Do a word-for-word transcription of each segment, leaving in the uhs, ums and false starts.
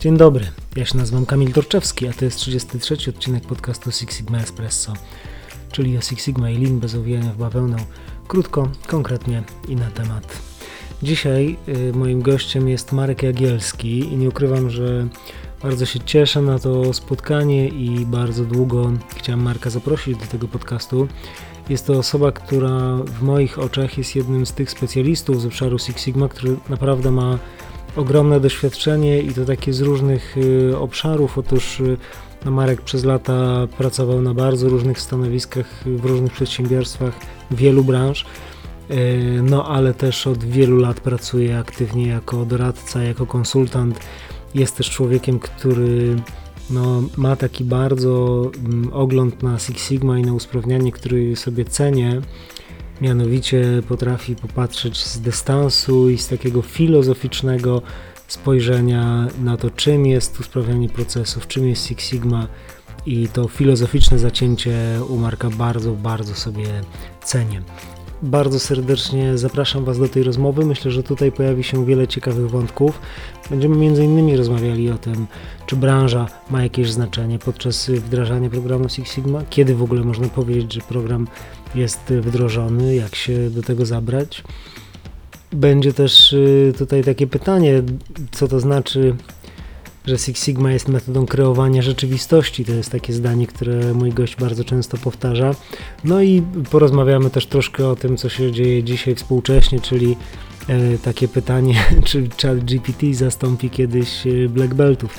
Dzień dobry, ja się nazywam Kamil Torczewski, a to jest trzydziesty trzeci odcinek podcastu Six Sigma Espresso, czyli o Six Sigma i Lean bez owijania w bawełnę, krótko, konkretnie i na temat. Dzisiaj y, moim gościem jest Marek Jagielski i nie ukrywam, że bardzo się cieszę na to spotkanie i bardzo długo chciałem Marka zaprosić do tego podcastu. Jest to osoba, która w moich oczach jest jednym z tych specjalistów z obszaru Six Sigma, który naprawdę ma ogromne doświadczenie i to takie z różnych y, obszarów. Otóż y, Marek przez lata pracował na bardzo różnych stanowiskach, w różnych przedsiębiorstwach, wielu branż, y, no ale też od wielu lat pracuje aktywnie jako doradca, jako konsultant. Jest też człowiekiem, który no, ma taki bardzo y, ogląd na Six Sigma i na usprawnianie, który sobie cenię. Mianowicie potrafi popatrzeć z dystansu i z takiego filozoficznego spojrzenia na to, czym jest usprawnianie procesów, czym jest Six Sigma, i to filozoficzne zacięcie u Marka bardzo, bardzo sobie cenię. Bardzo serdecznie zapraszam Was do tej rozmowy. Myślę, że tutaj pojawi się wiele ciekawych wątków. Będziemy między innymi rozmawiali o tym, czy branża ma jakieś znaczenie podczas wdrażania programu Six Sigma, kiedy w ogóle można powiedzieć, że program jest wdrożony, jak się do tego zabrać. Będzie też tutaj takie pytanie, co to znaczy, że Six Sigma jest metodą kreowania rzeczywistości. To jest takie zdanie, które mój gość bardzo często powtarza. No i porozmawiamy też troszkę o tym, co się dzieje dzisiaj współcześnie, czyli e, takie pytanie, czy ChatGPT zastąpi kiedyś Black Beltów.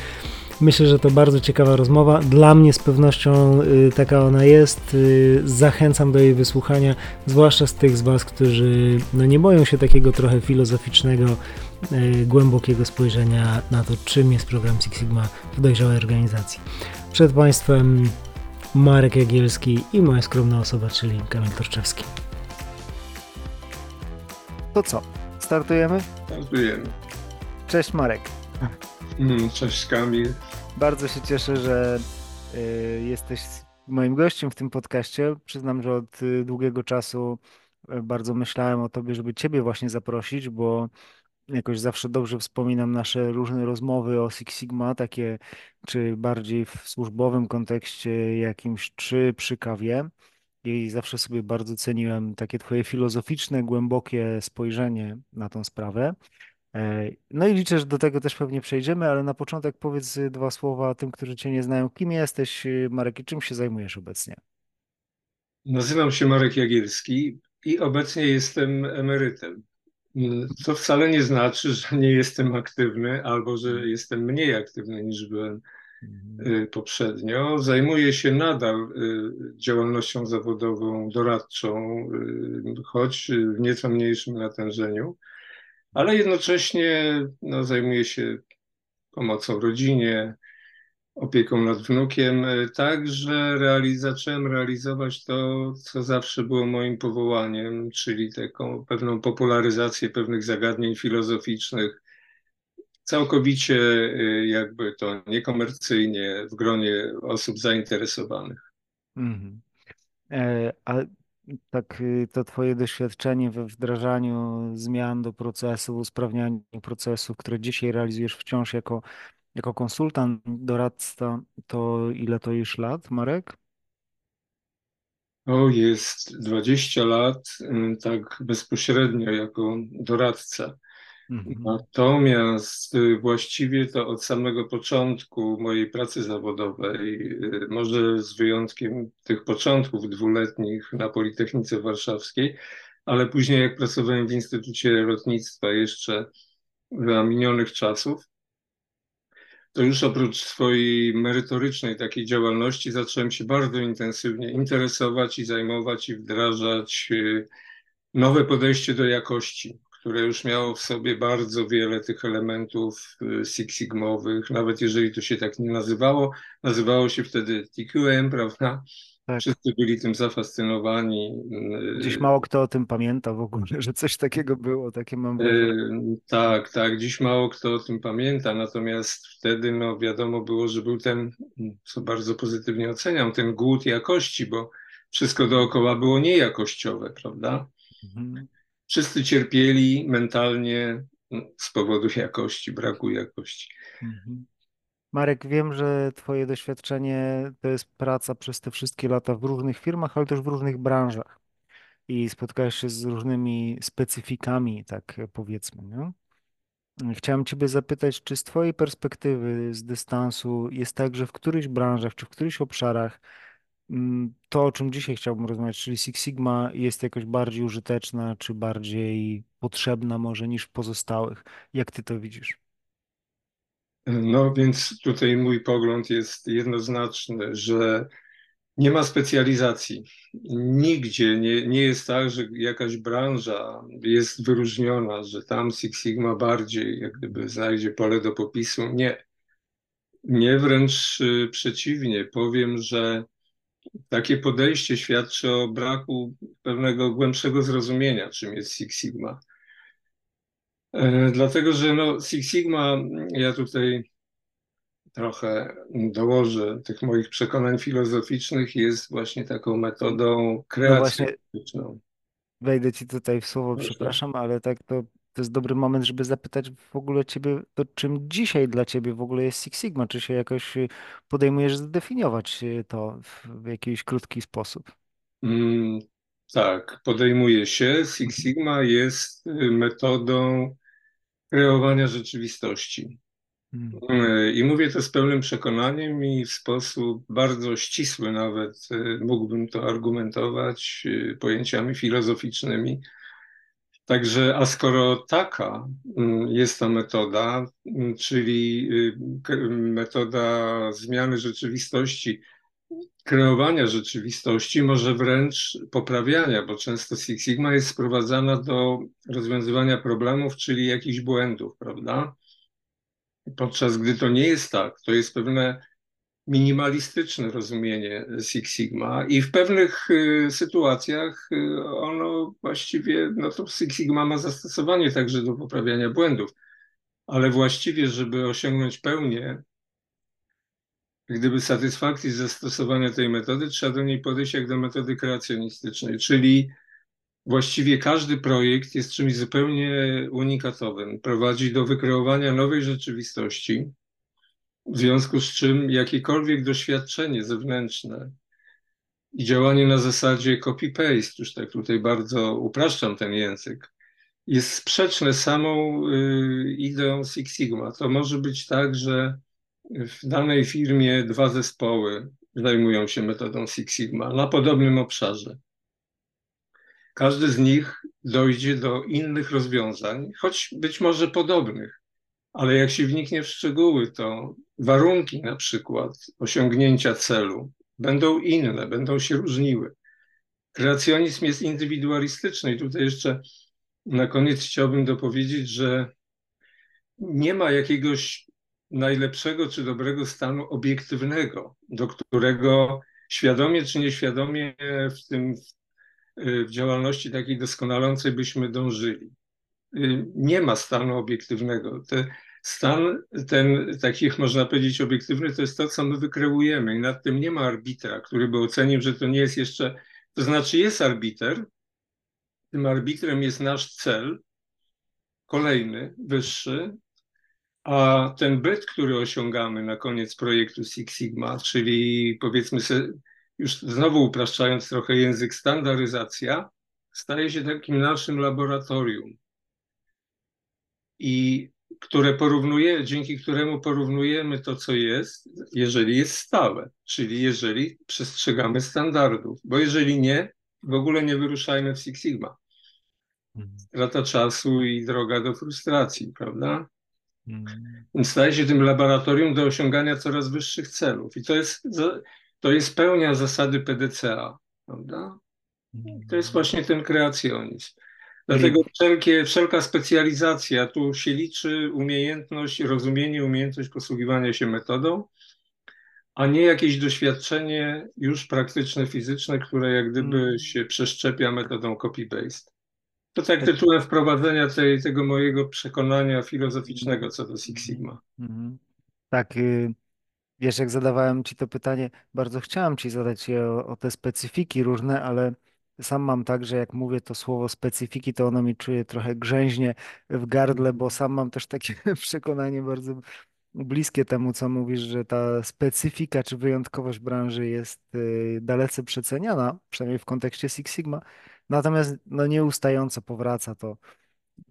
Myślę, że to bardzo ciekawa rozmowa. Dla mnie z pewnością y, taka ona jest. Y, zachęcam do jej wysłuchania, zwłaszcza z tych z Was, którzy no, nie boją się takiego trochę filozoficznego, y, głębokiego spojrzenia na to, czym jest program Six Sigma w dojrzałej organizacji. Przed Państwem Marek Jagielski i moja skromna osoba, czyli Kamil Torczewski. To co? Startujemy? Startujemy. Cześć Marek. Cześć Kamil. Bardzo się cieszę, że jesteś moim gościem w tym podcaście. Przyznam, że od długiego czasu bardzo myślałem o tobie, żeby ciebie właśnie zaprosić, bo jakoś zawsze dobrze wspominam nasze różne rozmowy o Six Sigma, takie czy bardziej w służbowym kontekście jakimś, czy przy kawie. I zawsze sobie bardzo ceniłem takie twoje filozoficzne, głębokie spojrzenie na tą sprawę. No i liczę, że do tego też pewnie przejdziemy, ale na początek powiedz dwa słowa tym, którzy Cię nie znają. Kim jesteś, Marek, i czym się zajmujesz obecnie? Nazywam się Marek Jagielski i obecnie jestem emerytem. To wcale nie znaczy, że nie jestem aktywny albo że jestem mniej aktywny niż byłem mhm. poprzednio. Zajmuję się nadal działalnością zawodową, doradczą, choć w nieco mniejszym natężeniu. Ale jednocześnie no, zajmuję się pomocą rodzinie, opieką nad wnukiem, tak, że realiz- zacząłem realizować to, co zawsze było moim powołaniem, czyli taką pewną popularyzację pewnych zagadnień filozoficznych, całkowicie jakby to niekomercyjnie w gronie osób zainteresowanych. Mm-hmm. E, a... Tak, to twoje doświadczenie we wdrażaniu zmian do procesu, usprawnianiu procesów, które dzisiaj realizujesz wciąż jako, jako konsultant, doradca, to ile to już lat, Marek? To jest dwadzieścia lat, tak bezpośrednio jako doradca. Mhm. Natomiast właściwie to od samego początku mojej pracy zawodowej, może z wyjątkiem tych początków dwuletnich na Politechnice Warszawskiej, ale później jak pracowałem w Instytucie Lotnictwa jeszcze za minionych czasów, to już oprócz swojej merytorycznej takiej działalności zacząłem się bardzo intensywnie interesować i zajmować i wdrażać nowe podejście do jakości, które już miało w sobie bardzo wiele tych elementów Six Sigmowych, nawet jeżeli to się tak nie nazywało. Nazywało się wtedy T Q M, prawda? Tak. Wszyscy byli tym zafascynowani. Dziś mało kto o tym pamięta w ogóle, że coś takiego było, takie mam wrażenie. Tak, tak, dziś mało kto o tym pamięta, natomiast wtedy no, wiadomo było, że był ten, co bardzo pozytywnie oceniam, ten głód jakości, bo wszystko dookoła było niejakościowe, prawda? Mhm. Wszyscy cierpieli mentalnie z powodu jakości, braku jakości. Mhm. Marek, wiem, że Twoje doświadczenie to jest praca przez te wszystkie lata w różnych firmach, ale też w różnych branżach i spotkałeś się z różnymi specyfikami, tak powiedzmy, nie? Chciałem Ciebie zapytać, czy z Twojej perspektywy, z dystansu, jest tak, że w którychś branżach czy w którychś obszarach mm, to, o czym dzisiaj chciałbym rozmawiać, czyli Six Sigma, jest jakoś bardziej użyteczna czy bardziej potrzebna może niż w pozostałych? Jak Ty to widzisz? No więc tutaj mój pogląd jest jednoznaczny, że nie ma specjalizacji. Nigdzie nie, nie jest tak, że jakaś branża jest wyróżniona, że tam Six Sigma bardziej jak gdyby znajdzie pole do popisu. Nie. Nie, wręcz przeciwnie. Powiem, że takie podejście świadczy o braku pewnego głębszego zrozumienia, czym jest Six Sigma. Dlatego, że no, Six Sigma, ja tutaj trochę dołożę tych moich przekonań filozoficznych, jest właśnie taką metodą kreacjonistyczną. No wejdę Ci tutaj w słowo, Proszę. przepraszam, ale tak to, to jest dobry moment, żeby zapytać w ogóle Ciebie, to czym dzisiaj dla Ciebie w ogóle jest Six Sigma? Czy się jakoś podejmujesz zdefiniować to w jakiś krótki sposób? Mm, tak, podejmuję się. Six Sigma jest metodą kreowania rzeczywistości. I mówię to z pełnym przekonaniem i w sposób bardzo ścisły nawet mógłbym to argumentować pojęciami filozoficznymi. Także, a skoro taka jest ta metoda, czyli metoda zmiany rzeczywistości, kreowania rzeczywistości, może wręcz poprawiania, bo często Six Sigma jest sprowadzana do rozwiązywania problemów, czyli jakichś błędów, prawda? Podczas gdy to nie jest tak, to jest pewne minimalistyczne rozumienie Six Sigma i w pewnych y, sytuacjach y, ono właściwie, no to Six Sigma ma zastosowanie także do poprawiania błędów, ale właściwie, żeby osiągnąć pełnię, gdyby satysfakcji ze stosowania tej metody, trzeba do niej podejść jak do metody kreacjonistycznej, czyli właściwie każdy projekt jest czymś zupełnie unikatowym. Prowadzi do wykreowania nowej rzeczywistości, w związku z czym jakiekolwiek doświadczenie zewnętrzne i działanie na zasadzie copy-paste, już tak tutaj bardzo upraszczam ten język, jest sprzeczne samą y, ideą Six Sigma. To może być tak, że w danej firmie dwa zespoły zajmują się metodą Six Sigma na podobnym obszarze. Każdy z nich dojdzie do innych rozwiązań, choć być może podobnych, ale jak się wniknie w szczegóły, to warunki na przykład osiągnięcia celu będą inne, będą się różniły. Kreacjonizm jest indywidualistyczny i tutaj jeszcze na koniec chciałbym dopowiedzieć, że nie ma jakiegoś najlepszego czy dobrego stanu obiektywnego, do którego świadomie czy nieświadomie w tym w działalności takiej doskonalącej byśmy dążyli. Nie ma stanu obiektywnego. Ten stan, ten takich można powiedzieć obiektywny, to jest to, co my wykreujemy i nad tym nie ma arbitra, który by ocenił, że to nie jest jeszcze, to znaczy jest arbiter, tym arbitrem jest nasz cel, kolejny, wyższy, a ten byt, który osiągamy na koniec projektu Six Sigma, czyli powiedzmy sobie, już znowu upraszczając trochę język, standaryzacja staje się takim naszym laboratorium, i które porównuje, dzięki któremu porównujemy to, co jest, jeżeli jest stałe, czyli jeżeli przestrzegamy standardów, bo jeżeli nie, w ogóle nie wyruszajmy w Six Sigma. Strata czasu i droga do frustracji, prawda? Więc staje się tym laboratorium do osiągania coraz wyższych celów i to jest... To jest pełnia zasady P D C A, prawda? To jest właśnie ten kreacjonizm. Dlatego wszelkie, wszelka specjalizacja, tu się liczy umiejętność, rozumienie, umiejętność posługiwania się metodą, a nie jakieś doświadczenie już praktyczne, fizyczne, które jak gdyby się przeszczepia metodą copy-paste. To tak tytułem wprowadzenia tej, tego mojego przekonania filozoficznego co do Six Sigma. Tak. Y Wiesz, jak zadawałem Ci to pytanie, bardzo chciałem Ci zadać je o, o te specyfiki różne, ale sam mam tak, że jak mówię to słowo specyfiki, to ono mi czuje trochę grzęźnie w gardle, bo sam mam też takie przekonanie bardzo bliskie temu, co mówisz, że ta specyfika czy wyjątkowość branży jest y, dalece przeceniana, przynajmniej w kontekście Six Sigma. Natomiast no, nieustająco powraca to,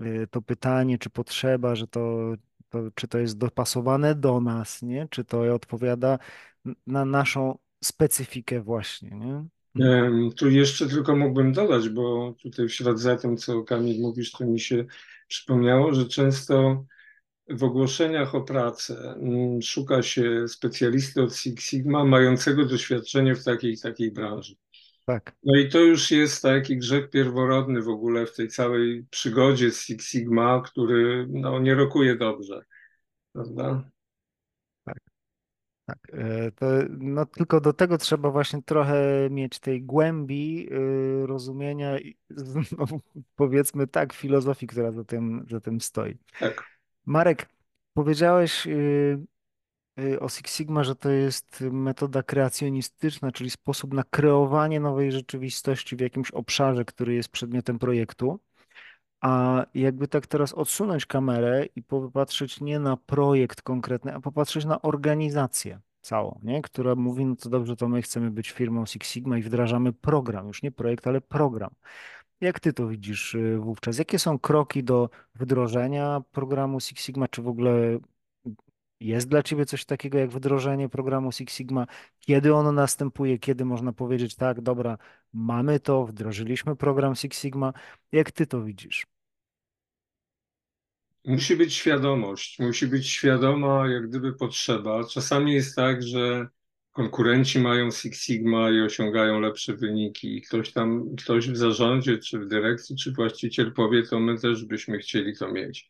y, to pytanie, czy potrzeba, że to, to, czy to jest dopasowane do nas, nie? Czy to odpowiada na naszą specyfikę właśnie, nie? Tu jeszcze tylko mógłbym dodać, bo tutaj w ślad za tym, co Kamil mówisz, to mi się przypomniało, że często w ogłoszeniach o pracę szuka się specjalisty od Six Sigma mającego doświadczenie w takiej takiej branży. Tak. No i to już jest taki grzech pierworodny w ogóle w tej całej przygodzie z Six Sigma, który no, nie rokuje dobrze, prawda? Tak, to, no tylko do tego trzeba właśnie trochę mieć tej głębi yy, rozumienia, no, powiedzmy tak, filozofii, która za tym, za tym stoi. Tak. Marek, powiedziałeś yy, yy, o Six Sigma, że to jest metoda kreacjonistyczna, czyli sposób na kreowanie nowej rzeczywistości w jakimś obszarze, który jest przedmiotem projektu. A jakby tak teraz odsunąć kamerę i popatrzeć nie na projekt konkretny, a popatrzeć na organizację całą, nie? Która mówi, no to dobrze, to my chcemy być firmą Six Sigma i wdrażamy program, już nie projekt, ale program. Jak ty to widzisz wówczas? Jakie są kroki do wdrożenia programu Six Sigma? Czy w ogóle jest dla ciebie coś takiego jak wdrożenie programu Six Sigma? Kiedy ono następuje? Kiedy można powiedzieć, tak, dobra, mamy to, wdrożyliśmy program Six Sigma. Jak ty to widzisz? Musi być świadomość. Musi być świadoma jak gdyby potrzeba. Czasami jest tak, że konkurenci mają Six Sigma i osiągają lepsze wyniki. I ktoś tam, ktoś w zarządzie, czy w dyrekcji, czy właściciel powie, to my też byśmy chcieli to mieć.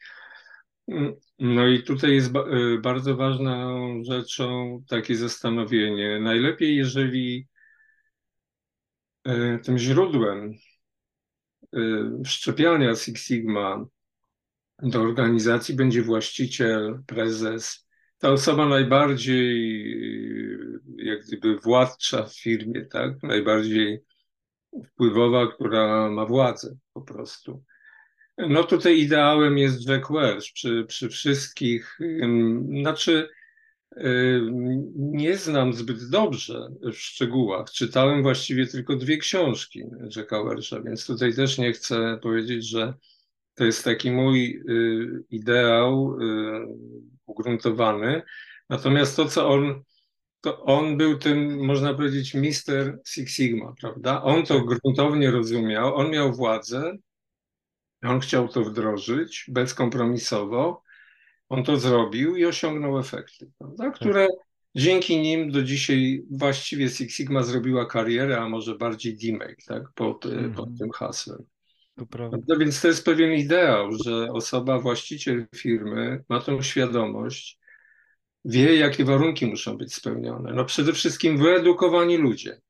No i tutaj jest ba- bardzo ważną rzeczą takie zastanowienie. Najlepiej, jeżeli tym źródłem wszczepiania Six Sigma do organizacji będzie właściciel, prezes, ta osoba najbardziej jak gdyby władcza w firmie, tak? Najbardziej wpływowa, która ma władzę po prostu. No tutaj ideałem jest Jack Welch przy, przy wszystkich, znaczy nie znam zbyt dobrze w szczegółach, czytałem właściwie tylko dwie książki Jacka Welcha, więc tutaj też nie chcę powiedzieć, że to jest taki mój ideał ugruntowany, natomiast to co on, to on był tym, można powiedzieć, mister Six Sigma, prawda? On to gruntownie rozumiał, on miał władzę, on chciał to wdrożyć bezkompromisowo, on to zrobił i osiągnął efekty, prawda? Które tak. Dzięki nim do dzisiaj właściwie Six Sigma zrobiła karierę, a może bardziej Deming, tak? Pod, mm-hmm. pod tym hasłem. To prawda. Więc to jest pewien ideał, że osoba, właściciel firmy ma tą świadomość, wie jakie warunki muszą być spełnione. No przede wszystkim wyedukowani ludzie.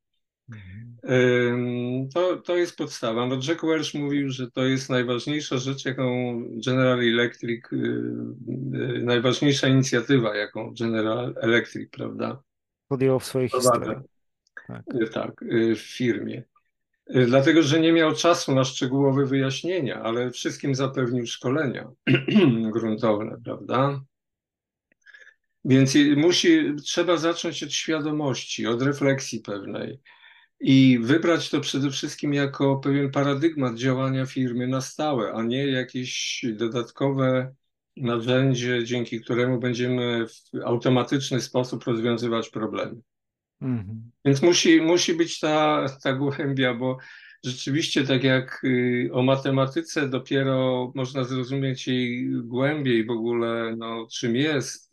Mm-hmm. To, to jest podstawa. No Jack Welch mówił, że to jest najważniejsza rzecz, jaką General Electric, yy, najważniejsza inicjatywa, jaką General Electric, prawda? Podjęło w swojej historii. Tak, yy, tak yy, w firmie. Yy, dlatego, że nie miał czasu na szczegółowe wyjaśnienia, ale wszystkim zapewnił szkolenia gruntowne, prawda? Więc musi, trzeba zacząć od świadomości, od refleksji pewnej. I wybrać to przede wszystkim jako pewien paradygmat działania firmy na stałe, a nie jakieś dodatkowe narzędzie, dzięki któremu będziemy w automatyczny sposób rozwiązywać problemy. Mm-hmm. Więc musi, musi być ta, ta głębia, bo rzeczywiście tak jak o matematyce dopiero można zrozumieć jej głębiej w ogóle, no, czym jest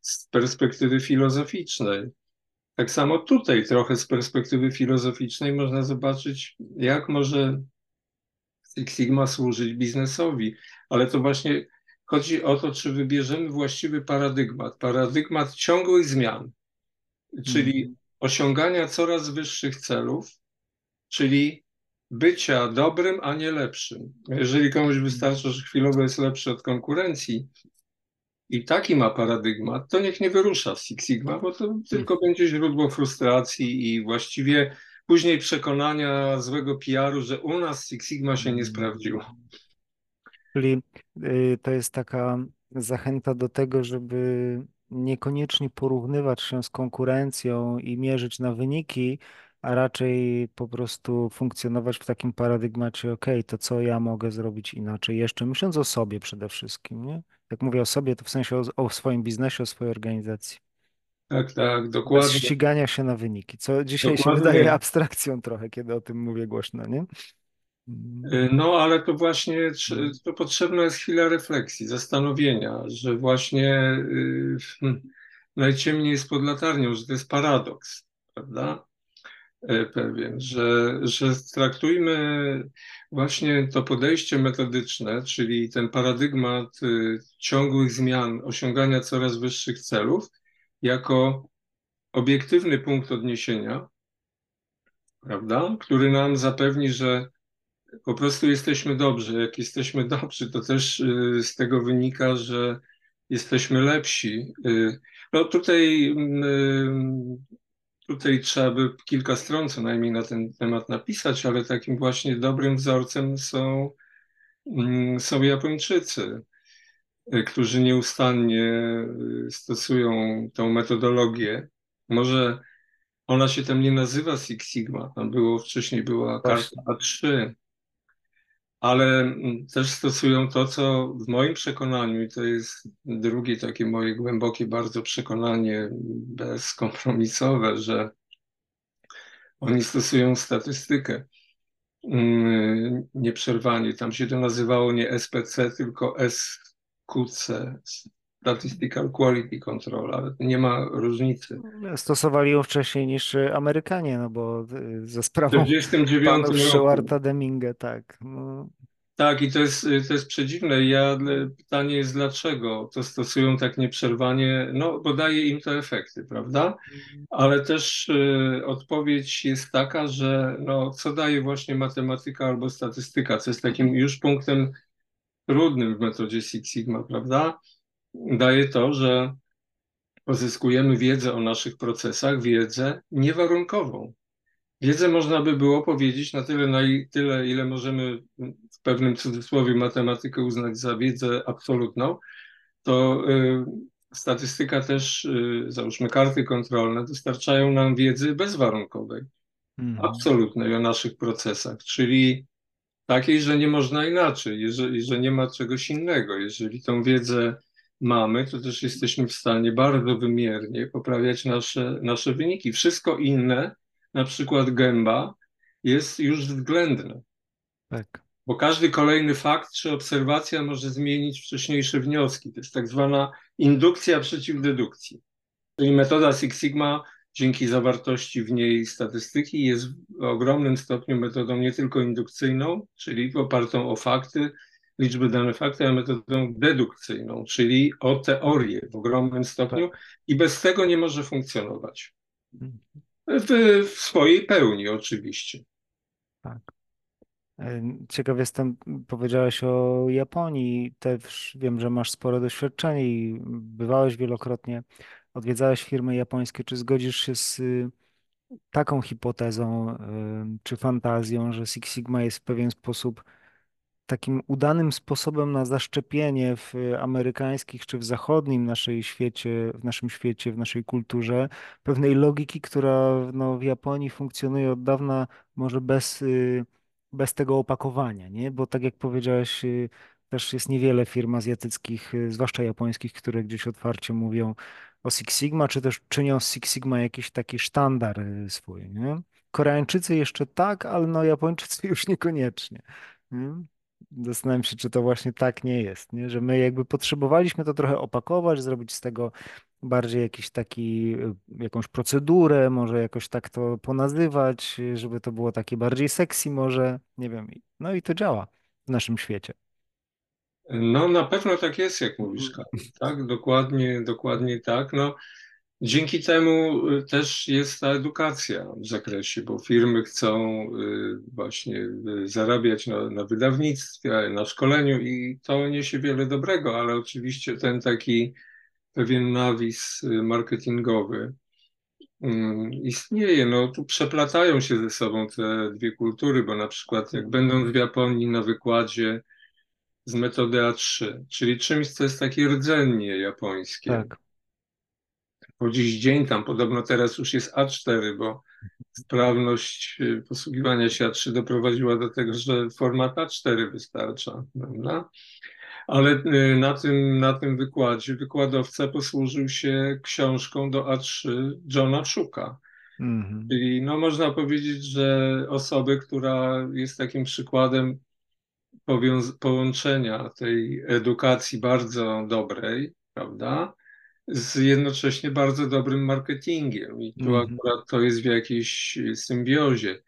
z perspektywy filozoficznej. Tak samo tutaj trochę z perspektywy filozoficznej można zobaczyć, jak może Six Sigma służyć biznesowi, ale to właśnie chodzi o to, czy wybierzemy właściwy paradygmat, paradygmat ciągłych zmian, czyli hmm. osiągania coraz wyższych celów, czyli bycia dobrym, a nie lepszym. Jeżeli komuś wystarczy, że chwilowo jest lepszy od konkurencji, i taki ma paradygmat, to niech nie wyrusza w Six Sigma, bo to hmm. tylko będzie źródło frustracji i właściwie później przekonania złego P R-u, że u nas Six Sigma się nie sprawdziło. Czyli y, to jest taka y, zachęta do tego, żeby niekoniecznie porównywać się z konkurencją i mierzyć na wyniki, a raczej po prostu funkcjonować w takim paradygmacie, ok, to co ja mogę zrobić inaczej jeszcze, myśląc o sobie przede wszystkim, nie? Jak mówię o sobie, to w sensie o, o swoim biznesie, o swojej organizacji. Tak, tak, dokładnie. Bez ścigania się na wyniki, co dzisiaj dokładnie. Się wydaje abstrakcją trochę, kiedy o tym mówię głośno, nie? No, ale to właśnie, to potrzebna jest chwila refleksji, zastanowienia, że właśnie yy, najciemniej jest pod latarnią, że to jest paradoks, prawda? Pewien, że, że traktujmy właśnie to podejście metodyczne, czyli ten paradygmat ciągłych zmian, osiągania coraz wyższych celów, jako obiektywny punkt odniesienia, prawda? Który nam zapewni, że po prostu jesteśmy dobrzy. Jak jesteśmy dobrzy, to też z tego wynika, że jesteśmy lepsi. No tutaj... Tutaj trzeba by kilka stron co najmniej na ten temat napisać, ale takim właśnie dobrym wzorcem są, są Japończycy, którzy nieustannie stosują tą metodologię. Może ona się tam nie nazywa Six Sigma, tam było wcześniej była karta A trzy, ale też stosują to, co w moim przekonaniu, i to jest drugie takie moje głębokie bardzo przekonanie bezkompromisowe, że oni stosują statystykę nieprzerwanie. Tam się to nazywało nie S P C, tylko S Q C, Statistical Quality Control, ale nie ma różnicy. Stosowali ją wcześniej niż Amerykanie, no bo za sprawą panów Szewarta Deminga, tak. No. Tak, i to jest, to jest przedziwne. Ja, pytanie jest, dlaczego to stosują tak nieprzerwanie, no bo daje im to efekty, prawda? Ale też y, odpowiedź jest taka, że no, co daje właśnie matematyka albo statystyka, co jest takim już punktem trudnym w metodzie Six Sigma, prawda? Daje to, że pozyskujemy wiedzę o naszych procesach, wiedzę niewarunkową. Wiedzę można by było powiedzieć na tyle, na tyle, ile możemy w pewnym cudzysłowie matematykę uznać za wiedzę absolutną, to y, statystyka też, y, załóżmy karty kontrolne, dostarczają nam wiedzy bezwarunkowej, mhm. absolutnej o naszych procesach, czyli takiej, że nie można inaczej, jeżeli, że nie ma czegoś innego. Jeżeli tą wiedzę mamy, to też jesteśmy w stanie bardzo wymiernie poprawiać nasze, nasze wyniki. Wszystko inne, na przykład GEMBA, jest już względne. Tak. Bo każdy kolejny fakt czy obserwacja może zmienić wcześniejsze wnioski. To jest tak zwana indukcja przeciw dedukcji. Czyli metoda Six Sigma dzięki zawartości w niej statystyki jest w ogromnym stopniu metodą nie tylko indukcyjną, czyli opartą o fakty, liczby dane fakty, a metodą dedukcyjną, czyli o teorię w ogromnym stopniu i bez tego nie może funkcjonować. W, w swojej pełni oczywiście. Tak. Ciekaw jestem, powiedziałeś o Japonii, też wiem, że masz spore doświadczenie i bywałeś wielokrotnie, odwiedzałeś firmy japońskie. Czy zgodzisz się z taką hipotezą czy fantazją, że Six Sigma jest w pewien sposób takim udanym sposobem na zaszczepienie w amerykańskich czy w zachodnim naszej świecie, w naszym świecie, w naszej kulturze pewnej logiki, która no, w Japonii funkcjonuje od dawna może bez, bez tego opakowania, nie? Bo tak jak powiedziałeś, też jest niewiele firm azjatyckich, zwłaszcza japońskich, które gdzieś otwarcie mówią o Six Sigma, czy też czynią z Six Sigma jakiś taki sztandar swój, nie? Koreańczycy jeszcze tak, ale no Japończycy już niekoniecznie, nie? Zastanawiam się, czy to właśnie tak nie jest, nie? Że my jakby potrzebowaliśmy to trochę opakować, zrobić z tego bardziej jakiś taki, jakąś procedurę, może jakoś tak to ponazywać, żeby to było takie bardziej sexy może, nie wiem, no i to działa w naszym świecie. No na pewno tak jest, jak mówisz, Kamil, tak? Dokładnie, dokładnie tak, no. Dzięki temu też jest ta edukacja w zakresie, bo firmy chcą właśnie zarabiać na, na wydawnictwie, na szkoleniu i to niesie wiele dobrego, ale oczywiście ten taki pewien nawis marketingowy istnieje. No tu przeplatają się ze sobą te dwie kultury, bo na przykład jak będąc w Japonii na wykładzie z metody A trzy, czyli czymś, co jest takie rdzennie japońskie. Tak. Po dziś dzień tam podobno teraz już jest A cztery, bo sprawność posługiwania się A trzy doprowadziła do tego, że format A cztery wystarcza, prawda? Ale na tym, na tym wykładzie wykładowca posłużył się książką do A trzy Johna Chuka. Mhm. Czyli no, można powiedzieć, że osoby, która jest takim przykładem połączenia tej edukacji bardzo dobrej, prawda, z jednocześnie bardzo dobrym marketingiem. I tu mhm. akurat to jest w jakiejś symbiozie.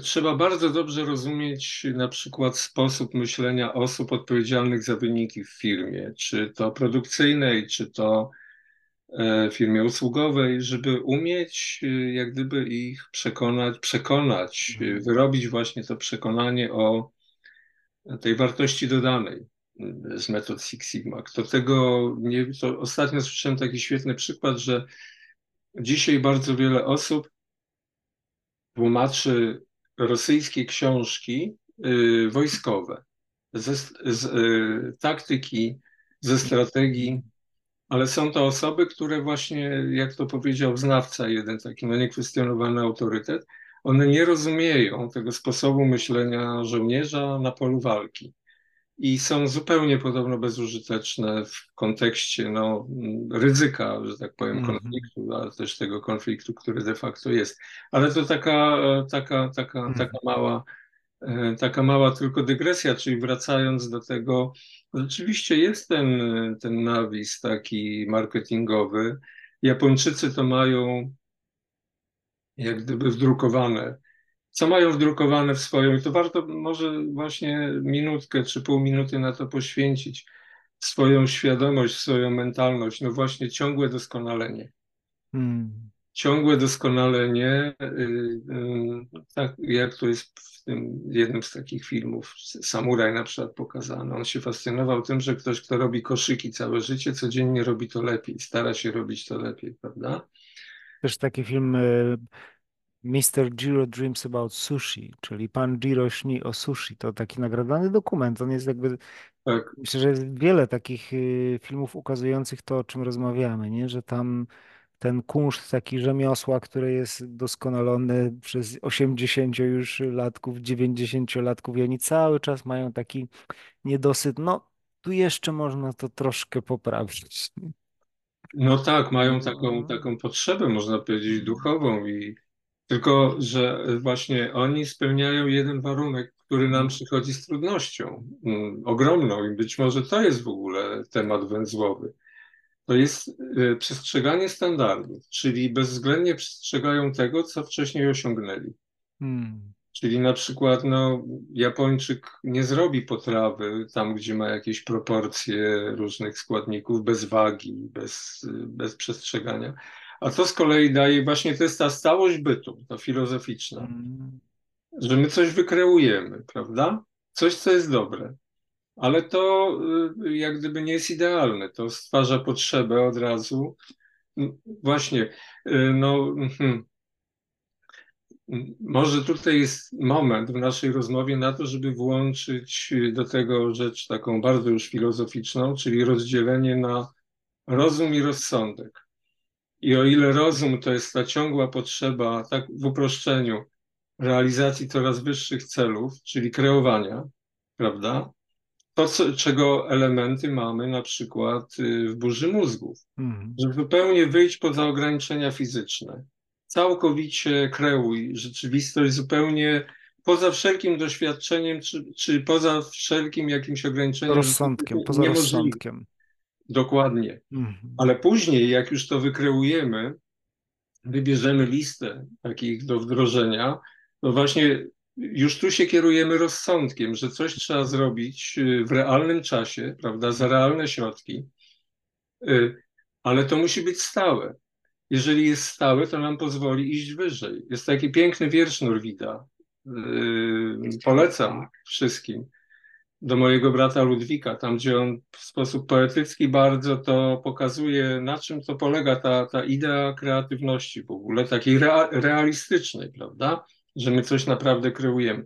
Trzeba bardzo dobrze rozumieć na przykład sposób myślenia osób odpowiedzialnych za wyniki w firmie, czy to produkcyjnej, czy to w firmie usługowej, żeby umieć jak gdyby ich przekonać, przekonać, mhm. wyrobić właśnie to przekonanie o tej wartości dodanej z metod Six Sigma. Kto tego nie, to ostatnio słyszałem taki świetny przykład, że dzisiaj bardzo wiele osób tłumaczy rosyjskie książki y, wojskowe ze, z y, taktyki, ze strategii, ale są to osoby, które właśnie, jak to powiedział znawca jeden taki, no niekwestionowany autorytet, one nie rozumieją tego sposobu myślenia żołnierza na polu walki i są zupełnie podobno bezużyteczne w kontekście no, ryzyka, że tak powiem, konfliktu, ale też tego konfliktu, który de facto jest. Ale to taka, taka, taka, taka, mała, taka mała tylko dygresja, czyli wracając do tego, rzeczywiście jest ten, ten nawis taki marketingowy. Japończycy to mają jak gdyby wdrukowane. Co mają wdrukowane w swoją, i to warto może właśnie minutkę czy pół minuty na to poświęcić, swoją świadomość, swoją mentalność, no właśnie ciągłe doskonalenie. Hmm. Ciągłe doskonalenie, yy, yy, tak jak to jest w tym jednym z takich filmów, Samuraj na przykład pokazano. On się fascynował tym, że ktoś, kto robi koszyki całe życie, codziennie robi to lepiej, stara się robić to lepiej, prawda? Też taki film... Yy... mister Jiro Dreams About Sushi, czyli Pan Jiro śni o sushi. To taki nagradzany dokument. On jest jakby... Tak. Myślę, że jest wiele takich filmów ukazujących to, o czym rozmawiamy, nie? Że tam ten kunszt taki rzemiosła, który jest doskonalony przez osiemdziesięciu już latków, dziewięćdziesięciolatków i oni cały czas mają taki niedosyt. No, tu jeszcze można to troszkę poprawić. No tak, mają taką, taką potrzebę, można powiedzieć, duchową i tylko, że właśnie oni spełniają jeden warunek, który nam przychodzi z trudnością ogromną i być może to jest w ogóle temat węzłowy. To jest przestrzeganie standardów, czyli bezwzględnie przestrzegają tego, co wcześniej osiągnęli. Hmm. Czyli na przykład no, Japończyk nie zrobi potrawy tam, gdzie ma jakieś proporcje różnych składników, bez wagi, bez, bez przestrzegania. A to z kolei daje, właśnie to jest ta stałość bytu, ta filozoficzna, mm. że my coś wykreujemy, prawda? Coś, co jest dobre, ale to jak gdyby nie jest idealne, to stwarza potrzebę od razu. Właśnie, no hmm, może tutaj jest moment w naszej rozmowie na to, żeby włączyć do tego rzecz taką bardzo już filozoficzną, czyli rozdzielenie na rozum i rozsądek. I o ile rozum to jest ta ciągła potrzeba, tak w uproszczeniu, realizacji coraz wyższych celów, czyli kreowania, prawda? To, co, czego elementy mamy na przykład w burzy mózgów, mm. żeby zupełnie wyjść poza ograniczenia fizyczne. Całkowicie kreuj rzeczywistość zupełnie poza wszelkim doświadczeniem, czy, czy poza wszelkim jakimś ograniczeniem. Rozsądkiem, poza rozsądkiem. Dokładnie, mhm. ale później jak już to wykreujemy, wybierzemy listę takich do wdrożenia, to właśnie już tu się kierujemy rozsądkiem, że coś trzeba zrobić w realnym czasie, prawda, za realne środki, ale to musi być stałe. Jeżeli jest stałe, to nam pozwoli iść wyżej. Jest taki piękny wiersz Norwida, polecam wszystkim. Do mojego brata Ludwika, tam gdzie on w sposób poetycki bardzo to pokazuje, na czym to polega ta, ta idea kreatywności w ogóle, takiej rea realistycznej, prawda? Że my coś naprawdę kreujemy.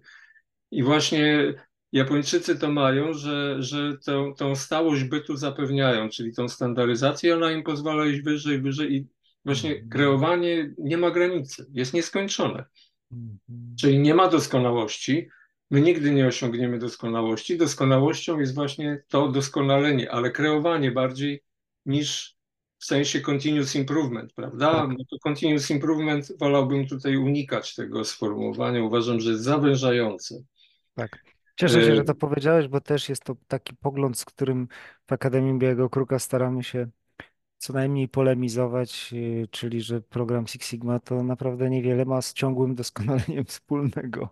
I właśnie Japończycy to mają, że, że tą, tą stałość bytu zapewniają, czyli tą standaryzację, ona im pozwala iść wyżej, wyżej i właśnie kreowanie nie ma granicy, jest nieskończone. Czyli nie ma doskonałości, my nigdy nie osiągniemy doskonałości, doskonałością jest właśnie to doskonalenie, ale kreowanie bardziej niż w sensie continuous improvement, prawda? Tak. No to continuous improvement, wolałbym tutaj unikać tego sformułowania, uważam, że jest zawężające. Tak. Cieszę się, że to powiedziałeś, bo też jest to taki pogląd, z którym w Akademii Białego Kruka staramy się co najmniej polemizować, czyli że program Six Sigma to naprawdę niewiele ma z ciągłym doskonaleniem wspólnego.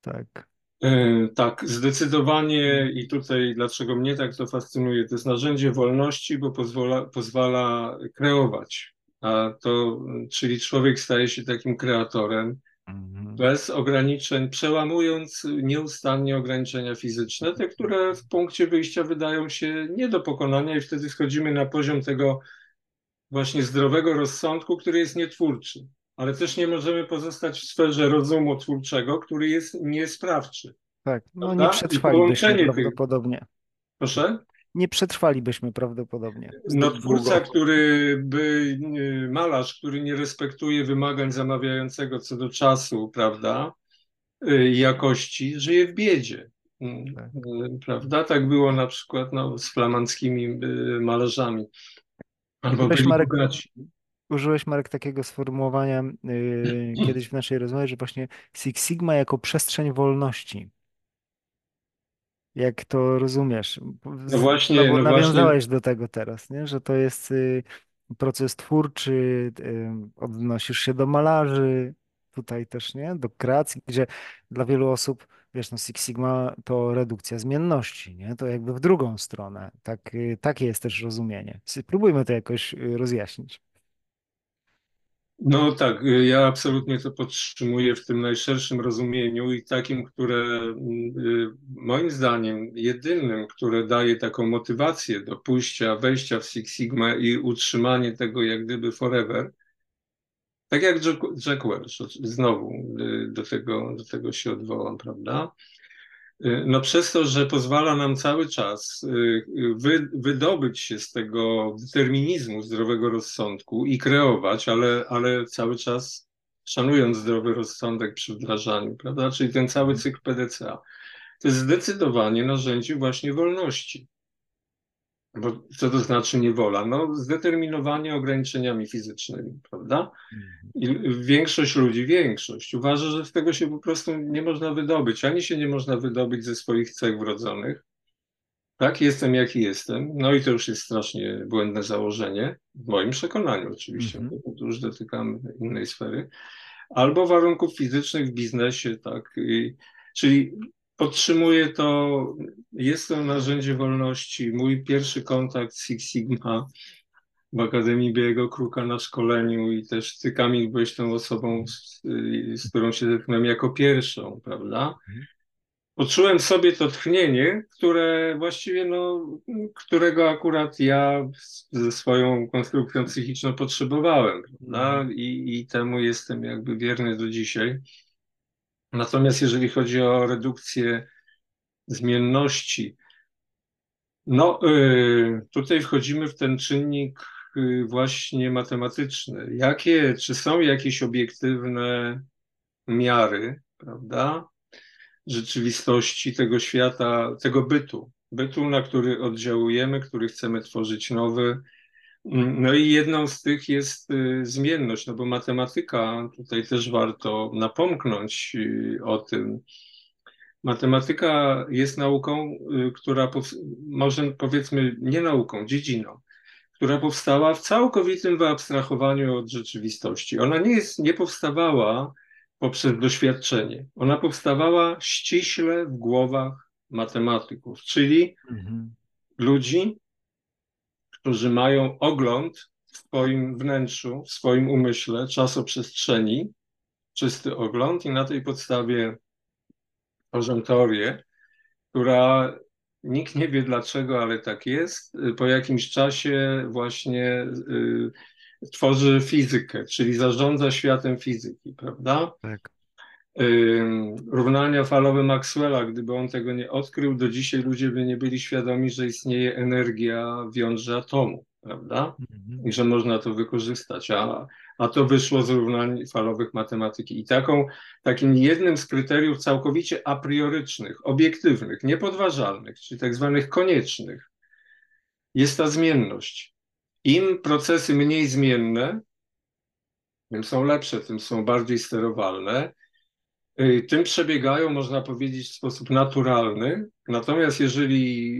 Tak, yy, tak, zdecydowanie i tutaj dlaczego mnie tak to fascynuje, to jest narzędzie wolności, bo pozwala, pozwala kreować, a to, czyli człowiek staje się takim kreatorem, bez ograniczeń, przełamując nieustannie ograniczenia fizyczne, te, które w punkcie wyjścia wydają się nie do pokonania i wtedy schodzimy na poziom tego właśnie zdrowego rozsądku, który jest nietwórczy, ale też nie możemy pozostać w sferze rozumu twórczego, który jest niesprawczy. Tak, no prawda? Nie przetrwalibyśmy prawdopodobnie. Tych... Proszę? Nie przetrwalibyśmy prawdopodobnie. No twórca, który by, malarz, który nie respektuje wymagań zamawiającego co do czasu, prawda, jakości, żyje w biedzie. Tak. Prawda? Tak było na przykład no, z flamandzkimi malarzami. Albo byli Marek, użyłeś, Marek, takiego sformułowania yy, kiedyś w naszej rozmowie, że właśnie Six Sigma jako przestrzeń wolności. Jak to rozumiesz? No właśnie, no, no nawiązałeś właśnie do tego teraz, nie? Że to jest y, proces twórczy, y, odnosisz się do malarzy, tutaj też, nie? Do kreacji, gdzie dla wielu osób, wiesz, no Six Sigma to redukcja zmienności, nie? To jakby w drugą stronę. Tak, y, takie jest też rozumienie. Spróbujmy to jakoś rozjaśnić. No tak, ja absolutnie to podtrzymuję w tym najszerszym rozumieniu i takim, które moim zdaniem jedynym, które daje taką motywację do pójścia, wejścia w Six Sigma i utrzymanie tego jak gdyby forever, tak jak Jack, Jack Welch, znowu do tego, do tego się odwołam, prawda? No przez to, że pozwala nam cały czas wy, wydobyć się z tego determinizmu zdrowego rozsądku i kreować, ale, ale cały czas szanując zdrowy rozsądek przy wdrażaniu, prawda? Czyli ten cały cykl P D C A. To jest zdecydowanie narzędzie właśnie wolności. Bo co to znaczy niewola? No zdeterminowanie ograniczeniami fizycznymi, prawda? I większość ludzi, większość uważa, że z tego się po prostu nie można wydobyć, ani się nie można wydobyć ze swoich cech wrodzonych. Tak, jestem jaki jestem. No i to już jest strasznie błędne założenie, w moim przekonaniu oczywiście, mm-hmm. bo tu już dotykamy innej sfery. Albo warunków fizycznych w biznesie, tak? I, czyli... Podtrzymuję to, jest to narzędzie wolności. Mój pierwszy kontakt z Six Sigma w Akademii Białego Kruka na szkoleniu i też ty, Kamil, byłeś tą osobą, z, z którą się zetknąłem jako pierwszą, prawda? Poczułem sobie to tchnienie, które właściwie, no, którego akurat ja ze swoją konstrukcją psychiczną potrzebowałem, prawda? I, i temu jestem jakby wierny do dzisiaj. Natomiast jeżeli chodzi o redukcję zmienności, no yy, tutaj wchodzimy w ten czynnik yy, właśnie matematyczny. Jakie, czy są jakieś obiektywne miary, prawda, rzeczywistości tego świata, tego bytu, bytu, na który oddziałujemy, który chcemy tworzyć nowy. No i jedną z tych jest zmienność, no bo matematyka, tutaj też warto napomknąć o tym. Matematyka jest nauką, która, może powiedzmy nie nauką, dziedziną, która powstała w całkowitym wyabstrahowaniu od rzeczywistości. Ona nie jest, nie powstawała poprzez doświadczenie, ona powstawała ściśle w głowach matematyków, czyli mhm. ludzi, którzy mają ogląd w swoim wnętrzu, w swoim umyśle, czasoprzestrzeni, czysty ogląd i na tej podstawie tworzą teorię, która nikt nie wie dlaczego, ale tak jest, po jakimś czasie właśnie y, tworzy fizykę, czyli zarządza światem fizyki, prawda? Tak. równania falowe Maxwella, gdyby on tego nie odkrył, do dzisiaj ludzie by nie byli świadomi, że istnieje energia w jądrze atomu, prawda? Mm-hmm. I że można to wykorzystać, a, a to wyszło z równań falowych matematyki. I taką, takim jednym z kryteriów całkowicie apriorycznych, obiektywnych, niepodważalnych, czyli tak zwanych koniecznych, jest ta zmienność. Im procesy mniej zmienne, tym są lepsze, tym są bardziej sterowalne, tym przebiegają, można powiedzieć, w sposób naturalny. Natomiast jeżeli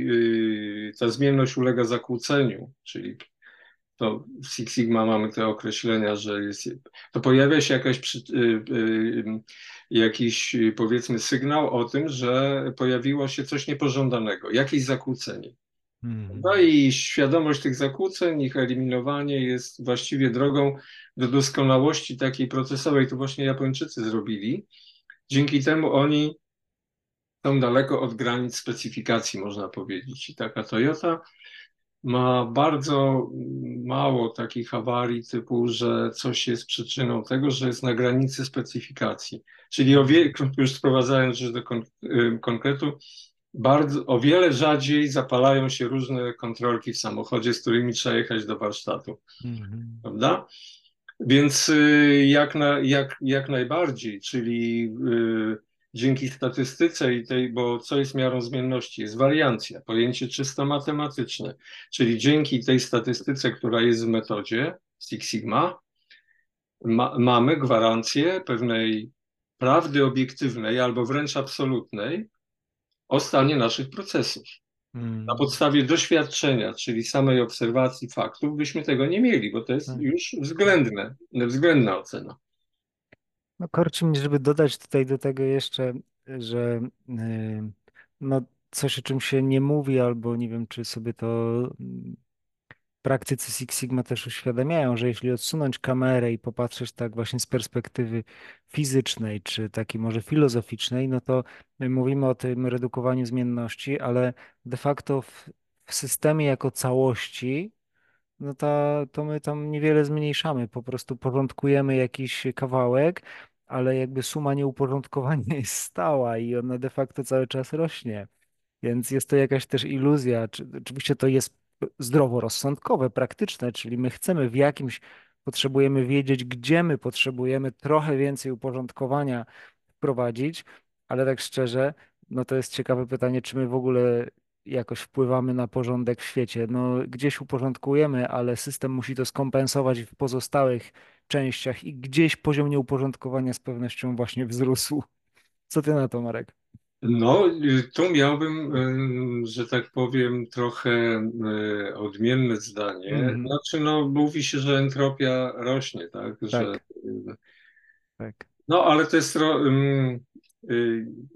ta zmienność ulega zakłóceniu, czyli to w Six Sigma mamy te określenia, że jest, to pojawia się jakaś, jakiś, powiedzmy, sygnał o tym, że pojawiło się coś niepożądanego, jakieś zakłócenie. No i świadomość tych zakłóceń, ich eliminowanie jest właściwie drogą do doskonałości takiej procesowej. To właśnie Japończycy zrobili. Dzięki temu oni są daleko od granic specyfikacji, można powiedzieć. I taka Toyota ma bardzo mało takich awarii typu, że coś jest przyczyną tego, że jest na granicy specyfikacji. Czyli o wie... już sprowadzając rzecz do konkretu, Bardzo, o wiele rzadziej zapalają się różne kontrolki w samochodzie, z którymi trzeba jechać do warsztatu, mm-hmm. prawda? Więc jak, na, jak, jak najbardziej, czyli yy, dzięki statystyce i tej, bo co jest miarą zmienności? Jest wariancja, pojęcie czysto matematyczne, czyli dzięki tej statystyce, która jest w metodzie Six Sigma, ma, mamy gwarancję pewnej prawdy obiektywnej albo wręcz absolutnej o stanie naszych procesów. Hmm. Na podstawie doświadczenia, czyli samej obserwacji faktów, byśmy tego nie mieli, bo to jest hmm. już względne, względna ocena. No korci mi, żeby dodać tutaj do tego jeszcze, że yy, no coś, o czym się nie mówi, albo nie wiem, czy sobie to praktycy Six Sigma też uświadamiają, że jeśli odsunąć kamerę i popatrzeć tak właśnie z perspektywy fizycznej, czy takiej może filozoficznej, no to my mówimy o tym redukowaniu zmienności, ale de facto w, w systemie jako całości, no to, to my tam niewiele zmniejszamy, po prostu porządkujemy jakiś kawałek, ale jakby suma nieuporządkowania jest stała i ona de facto cały czas rośnie, więc jest to jakaś też iluzja, czy, oczywiście to jest zdroworozsądkowe, praktyczne, czyli my chcemy w jakimś, potrzebujemy wiedzieć, gdzie my potrzebujemy trochę więcej uporządkowania wprowadzić, ale tak szczerze, no to jest ciekawe pytanie, czy my w ogóle jakoś wpływamy na porządek w świecie. No gdzieś uporządkujemy, ale system musi to skompensować w pozostałych częściach i gdzieś poziom nieuporządkowania z pewnością właśnie wzrósł. Co ty na to, Marek? No, tu miałbym, że tak powiem, trochę odmienne zdanie. Mm. Znaczy, no, mówi się, że entropia rośnie, tak? Tak. Że... tak. No, ale to jest...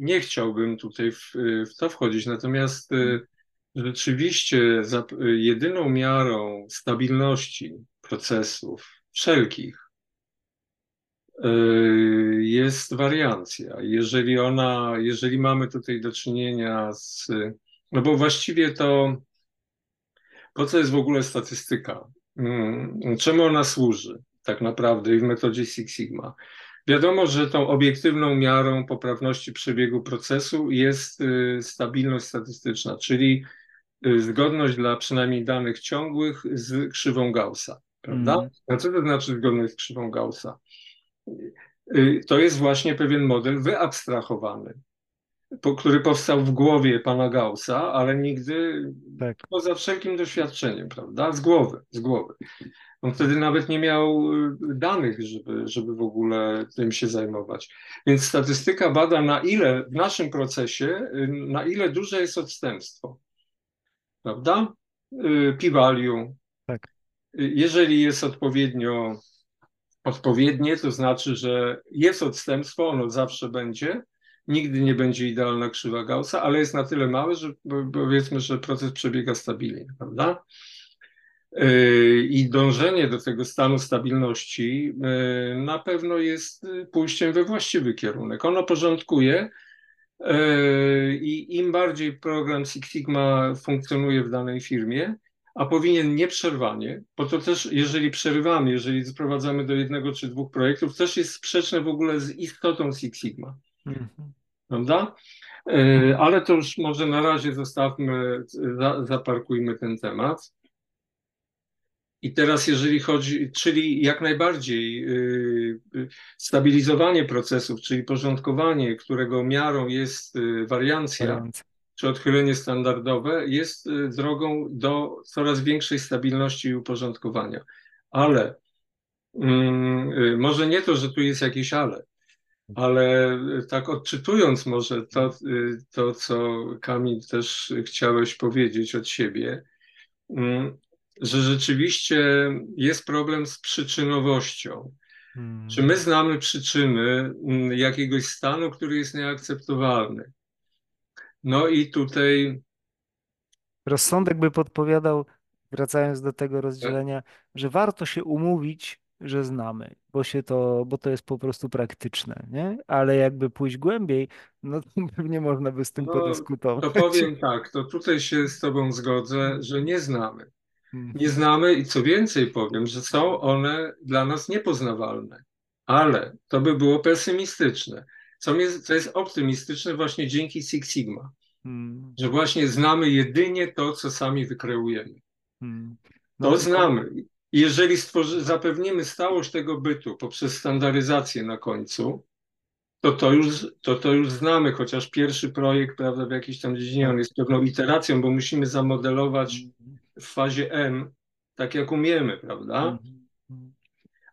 Nie chciałbym tutaj w, w to wchodzić, natomiast rzeczywiście jedyną miarą stabilności procesów wszelkich jest wariancja. Jeżeli ona, jeżeli mamy tutaj do czynienia z... No bo właściwie to... Po co jest w ogóle statystyka? Czemu ona służy tak naprawdę i w metodzie Six Sigma? Wiadomo, że tą obiektywną miarą poprawności przebiegu procesu jest stabilność statystyczna, czyli zgodność dla przynajmniej danych ciągłych z krzywą Gaussa, prawda? Mm. A co to znaczy zgodność z krzywą Gaussa? To jest właśnie pewien model wyabstrahowany, który powstał w głowie pana Gaussa, ale nigdy tak. poza wszelkim doświadczeniem, prawda? Z głowy, z głowy. On wtedy nawet nie miał danych, żeby, żeby w ogóle tym się zajmować. Więc statystyka bada, na ile w naszym procesie, na ile duże jest odstępstwo, prawda? P-value. Tak. Jeżeli jest odpowiednio odpowiednie, to znaczy, że jest odstępstwo, ono zawsze będzie, nigdy nie będzie idealna krzywa Gaussa, ale jest na tyle małe, że powiedzmy, że proces przebiega stabilnie, prawda? I dążenie do tego stanu stabilności na pewno jest pójściem we właściwy kierunek. Ono porządkuje i im bardziej program Six Sigma funkcjonuje w danej firmie, a powinien nieprzerwanie, bo to też, jeżeli przerywamy, jeżeli sprowadzamy do jednego czy dwóch projektów, też jest sprzeczne w ogóle z istotą Six Sigma. Mhm. Prawda? Yy, ale to już może na razie zostawmy, za, zaparkujmy ten temat. I teraz jeżeli chodzi, czyli jak najbardziej yy, stabilizowanie procesów, czyli porządkowanie, którego miarą jest yy, wariancja, Wariant. czy odchylenie standardowe, jest yy, drogą do coraz większej stabilności i uporządkowania. Ale yy, yy, może nie to, że tu jest jakieś ale, ale tak odczytując może to, yy, to co Kamil też chciałeś powiedzieć od siebie, yy, że rzeczywiście jest problem z przyczynowością. Hmm. Czy my znamy przyczyny jakiegoś stanu, który jest nieakceptowalny? No i tutaj... Rozsądek by podpowiadał, wracając do tego rozdzielenia, tak, że warto się umówić, że znamy, bo, się to, bo to jest po prostu praktyczne, nie? Ale jakby pójść głębiej, no to pewnie można by z tym no, podyskutować. To powiem tak, to tutaj się z tobą zgodzę, że nie znamy. Nie znamy i co więcej powiem, że są one dla nas niepoznawalne, ale to by było pesymistyczne, co jest, co jest optymistyczne właśnie dzięki Six Sigma, hmm. że właśnie znamy jedynie to, co sami wykreujemy. Hmm. No to znamy. Jeżeli stworzy, zapewnimy stałość tego bytu poprzez standaryzację na końcu, to to już, to to już znamy, chociaż pierwszy projekt, prawda, w jakiejś tam dziedzinie on jest pewną iteracją, bo musimy zamodelować w fazie M, tak jak umiemy, prawda?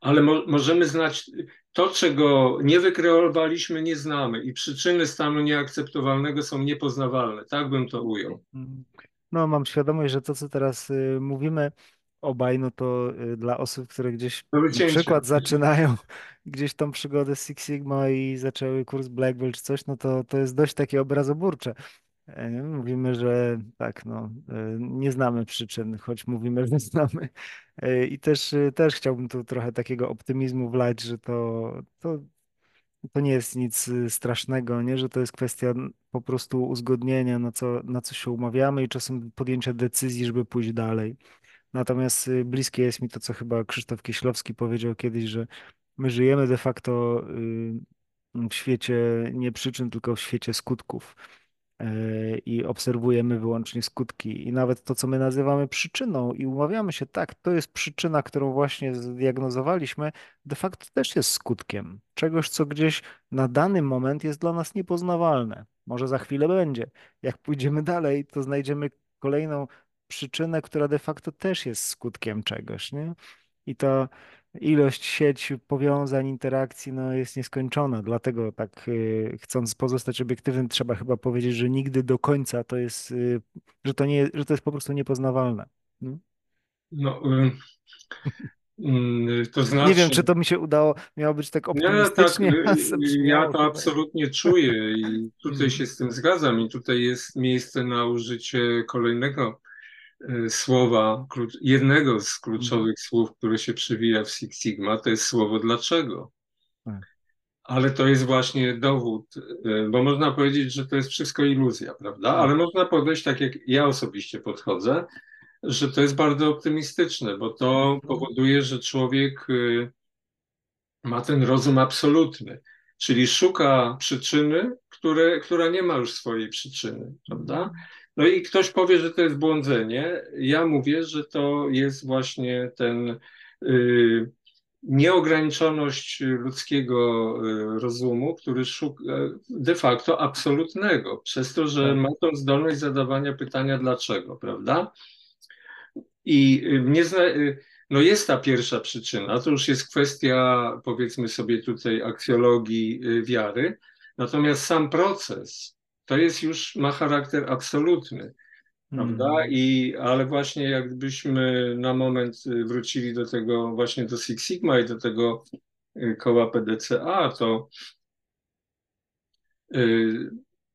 Ale mo możemy znać to, czego nie wykreowaliśmy, nie znamy i przyczyny stanu nieakceptowalnego są niepoznawalne. Tak bym to ujął. No, mam świadomość, że to, co teraz y, mówimy obaj, no to y, dla osób, które gdzieś na przykład zaczynają gdzieś tą przygodę z Six Sigma i zaczęły kurs Black Belt czy coś, no to, to jest dość takie obrazoburcze. Mówimy, że tak, no, nie znamy przyczyn, choć mówimy, że znamy. I też, też chciałbym tu trochę takiego optymizmu wlać, że to, to, to nie jest nic strasznego, nie? Że to jest kwestia po prostu uzgodnienia, na co, na co się umawiamy i czasem podjęcia decyzji, żeby pójść dalej. Natomiast bliskie jest mi to, co chyba Krzysztof Kieślowski powiedział kiedyś, że my żyjemy de facto w świecie nie przyczyn, tylko w świecie skutków. I obserwujemy wyłącznie skutki i nawet to, co my nazywamy przyczyną i umawiamy się, tak, to jest przyczyna, którą właśnie zdiagnozowaliśmy, de facto też jest skutkiem czegoś, co gdzieś na dany moment jest dla nas niepoznawalne. Może za chwilę będzie. Jak pójdziemy dalej, to znajdziemy kolejną przyczynę, która de facto też jest skutkiem czegoś, nie? I ta ilość sieci powiązań, interakcji no, jest nieskończona, dlatego tak yy, chcąc pozostać obiektywnym trzeba chyba powiedzieć, że nigdy do końca to jest, yy, że, to nie, że to jest po prostu niepoznawalne. Nie? No, yy, yy, to znaczy... Nie wiem, czy to mi się udało, miało być tak optymistycznie. Ja, tak, ja to absolutnie czuję i tutaj się z tym zgadzam i tutaj jest miejsce na użycie kolejnego słowa, jednego z kluczowych słów, które się przywija w Six Sigma, to jest słowo dlaczego. Ale to jest właśnie dowód, bo można powiedzieć, że to jest wszystko iluzja, prawda? Ale można podejść tak, jak ja osobiście podchodzę, że to jest bardzo optymistyczne, bo to powoduje, że człowiek ma ten rozum absolutny, czyli szuka przyczyny, które, która nie ma już swojej przyczyny, prawda? No i ktoś powie, że to jest błądzenie. Ja mówię, że to jest właśnie ten y, nieograniczoność ludzkiego y, rozumu, który szuka de facto absolutnego, przez to, że ma tą zdolność zadawania pytania dlaczego, prawda? I y, nie zna, y, no jest ta pierwsza przyczyna, to już jest kwestia, powiedzmy sobie tutaj, aksjologii y, wiary, natomiast sam proces to jest już, ma charakter absolutny, prawda? Mm. I, ale właśnie jakbyśmy na moment wrócili do tego, właśnie do Six Sigma i do tego koła P D C A, to y,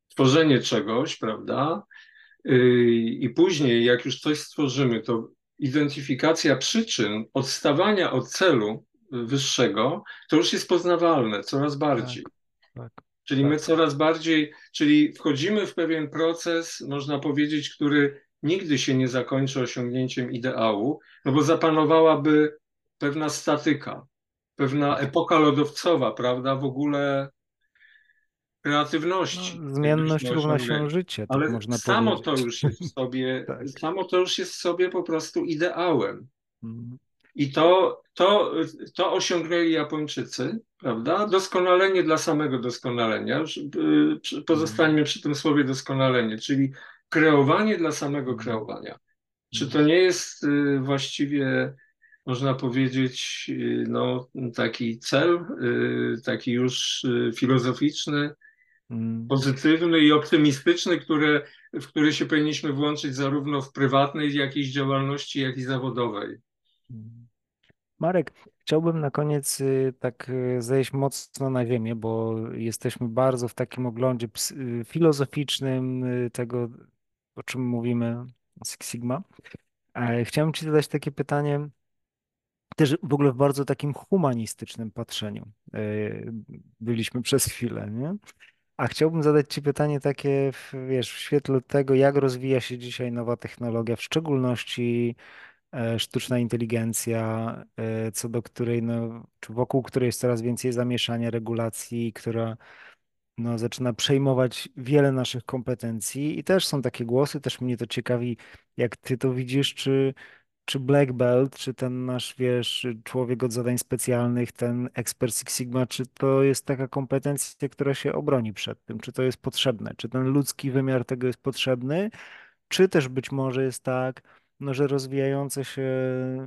tworzenie czegoś, prawda? Y, I później, jak już coś stworzymy, to identyfikacja przyczyn odstawania od celu wyższego, to już jest poznawalne coraz bardziej. Tak, tak. Czyli my coraz bardziej, czyli wchodzimy w pewien proces, można powiedzieć, który nigdy się nie zakończy osiągnięciem ideału, no bo zapanowałaby pewna statyka, pewna epoka lodowcowa, prawda, w ogóle kreatywności. No, zmienność równa się życie, tak ale można samo powiedzieć. To już jest w sobie, tak. Samo to już jest w sobie po prostu ideałem. Mhm. I to, to, to osiągnęli Japończycy, prawda? Doskonalenie dla samego doskonalenia. Pozostańmy przy tym słowie doskonalenie, czyli kreowanie dla samego kreowania. Czy to nie jest właściwie, można powiedzieć, no, taki cel, taki już filozoficzny, pozytywny i optymistyczny, który, w który się powinniśmy włączyć zarówno w prywatnej jakiejś działalności, jak i zawodowej? Marek, chciałbym na koniec tak zejść mocno na ziemię, bo jesteśmy bardzo w takim oglądzie filozoficznym tego, o czym mówimy, Six Sigma. Chciałem Ci zadać takie pytanie, też w ogóle w bardzo takim humanistycznym patrzeniu byliśmy przez chwilę, nie? A chciałbym zadać Ci pytanie takie, wiesz, w świetle tego, jak rozwija się dzisiaj nowa technologia, w szczególności sztuczna inteligencja, co do której, no, czy wokół której jest coraz więcej zamieszania, regulacji, która no, zaczyna przejmować wiele naszych kompetencji i też są takie głosy, też mnie to ciekawi, jak ty to widzisz, czy, czy Black Belt, czy ten nasz, wiesz, człowiek od zadań specjalnych, ten ekspert Six Sigma, czy to jest taka kompetencja, która się obroni przed tym, czy to jest potrzebne, czy ten ludzki wymiar tego jest potrzebny, czy też być może jest tak, no, że rozwijające się,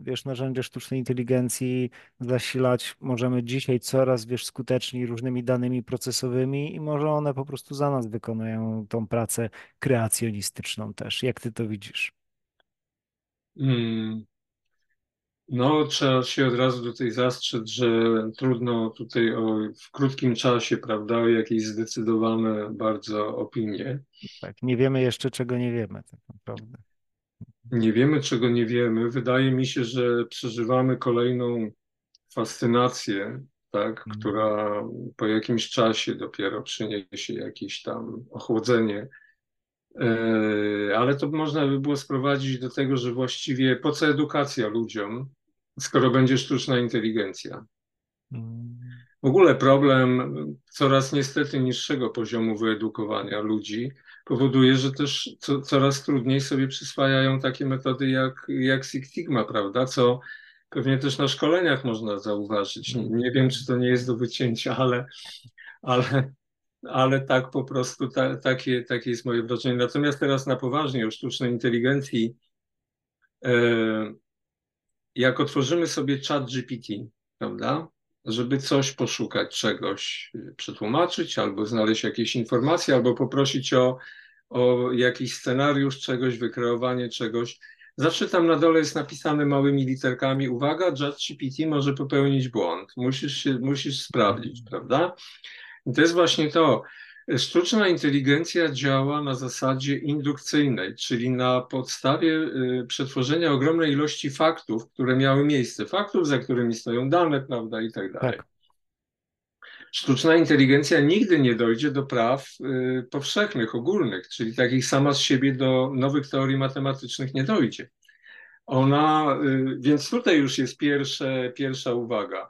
wiesz, narzędzia sztucznej inteligencji zasilać możemy dzisiaj coraz, wiesz, skuteczniej różnymi danymi procesowymi i może one po prostu za nas wykonują tą pracę kreacjonistyczną też. Jak ty to widzisz? Hmm. No, trzeba się od razu tutaj zastrzec, że trudno tutaj o, w krótkim czasie, prawda, o jakieś zdecydowane bardzo opinie. Tak, nie wiemy jeszcze, czego nie wiemy tak naprawdę. Nie wiemy, czego nie wiemy. Wydaje mi się, że przeżywamy kolejną fascynację, tak, mm. która po jakimś czasie dopiero przyniesie jakieś tam ochłodzenie. Yy, ale to można by było sprowadzić do tego, że właściwie po co edukacja ludziom, skoro będzie sztuczna inteligencja? Mm. W ogóle problem coraz niestety niższego poziomu wyedukowania ludzi powoduje, że też co, coraz trudniej sobie przyswajają takie metody jak, jak Six Sigma, prawda? Co pewnie też na szkoleniach można zauważyć. Nie, nie wiem, czy to nie jest do wycięcia, ale, ale, ale tak po prostu, ta, takie, takie jest moje wrażenie. Natomiast teraz na poważnie o sztucznej inteligencji, yy, jak otworzymy sobie ChatGPT, prawda? Żeby coś poszukać, czegoś przetłumaczyć, albo znaleźć jakieś informacje, albo poprosić o, o jakiś scenariusz czegoś, wykreowanie czegoś. Zawsze tam na dole jest napisane małymi literkami, uwaga, ChatGPT może popełnić błąd, musisz, się, musisz sprawdzić, prawda? I to jest właśnie to. Sztuczna inteligencja działa na zasadzie indukcyjnej, czyli na podstawie przetworzenia ogromnej ilości faktów, które miały miejsce, faktów, za którymi stoją dane, prawda, i tak dalej. Sztuczna inteligencja nigdy nie dojdzie do praw y, powszechnych, ogólnych, czyli takich sama z siebie do nowych teorii matematycznych nie dojdzie. Ona, y, więc tutaj już jest pierwsze, pierwsza uwaga,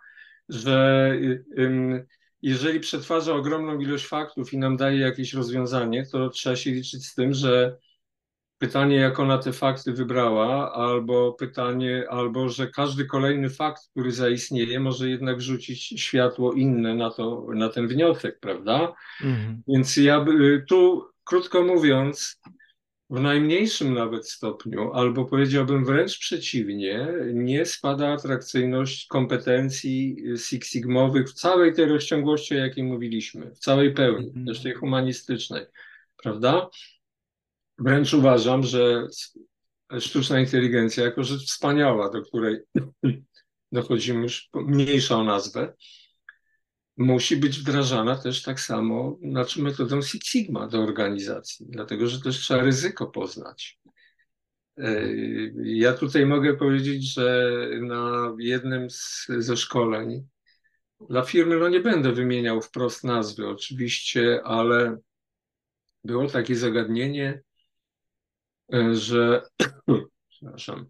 że y, y, jeżeli przetwarza ogromną ilość faktów i nam daje jakieś rozwiązanie, to trzeba się liczyć z tym, że pytanie, jak ona te fakty wybrała, albo pytanie, albo że każdy kolejny fakt, który zaistnieje, może jednak rzucić światło inne na, to, na ten wniosek, prawda? Mhm. Więc ja by, tu, krótko mówiąc, w najmniejszym nawet stopniu, albo powiedziałbym wręcz przeciwnie, nie spada atrakcyjność kompetencji Six Sigmowych w całej tej rozciągłości, o jakiej mówiliśmy, w całej pełni, mm-hmm. też tej humanistycznej, prawda? Wręcz uważam, że sztuczna inteligencja jako rzecz wspaniała, do której dochodzimy już mniejsza o nazwę, musi być wdrażana też tak samo, znaczy metodą Six Sigma do organizacji, dlatego że też trzeba ryzyko poznać. Ja tutaj mogę powiedzieć, że na jednym z, ze szkoleń dla firmy, no nie będę wymieniał wprost nazwy oczywiście, ale było takie zagadnienie, że przepraszam,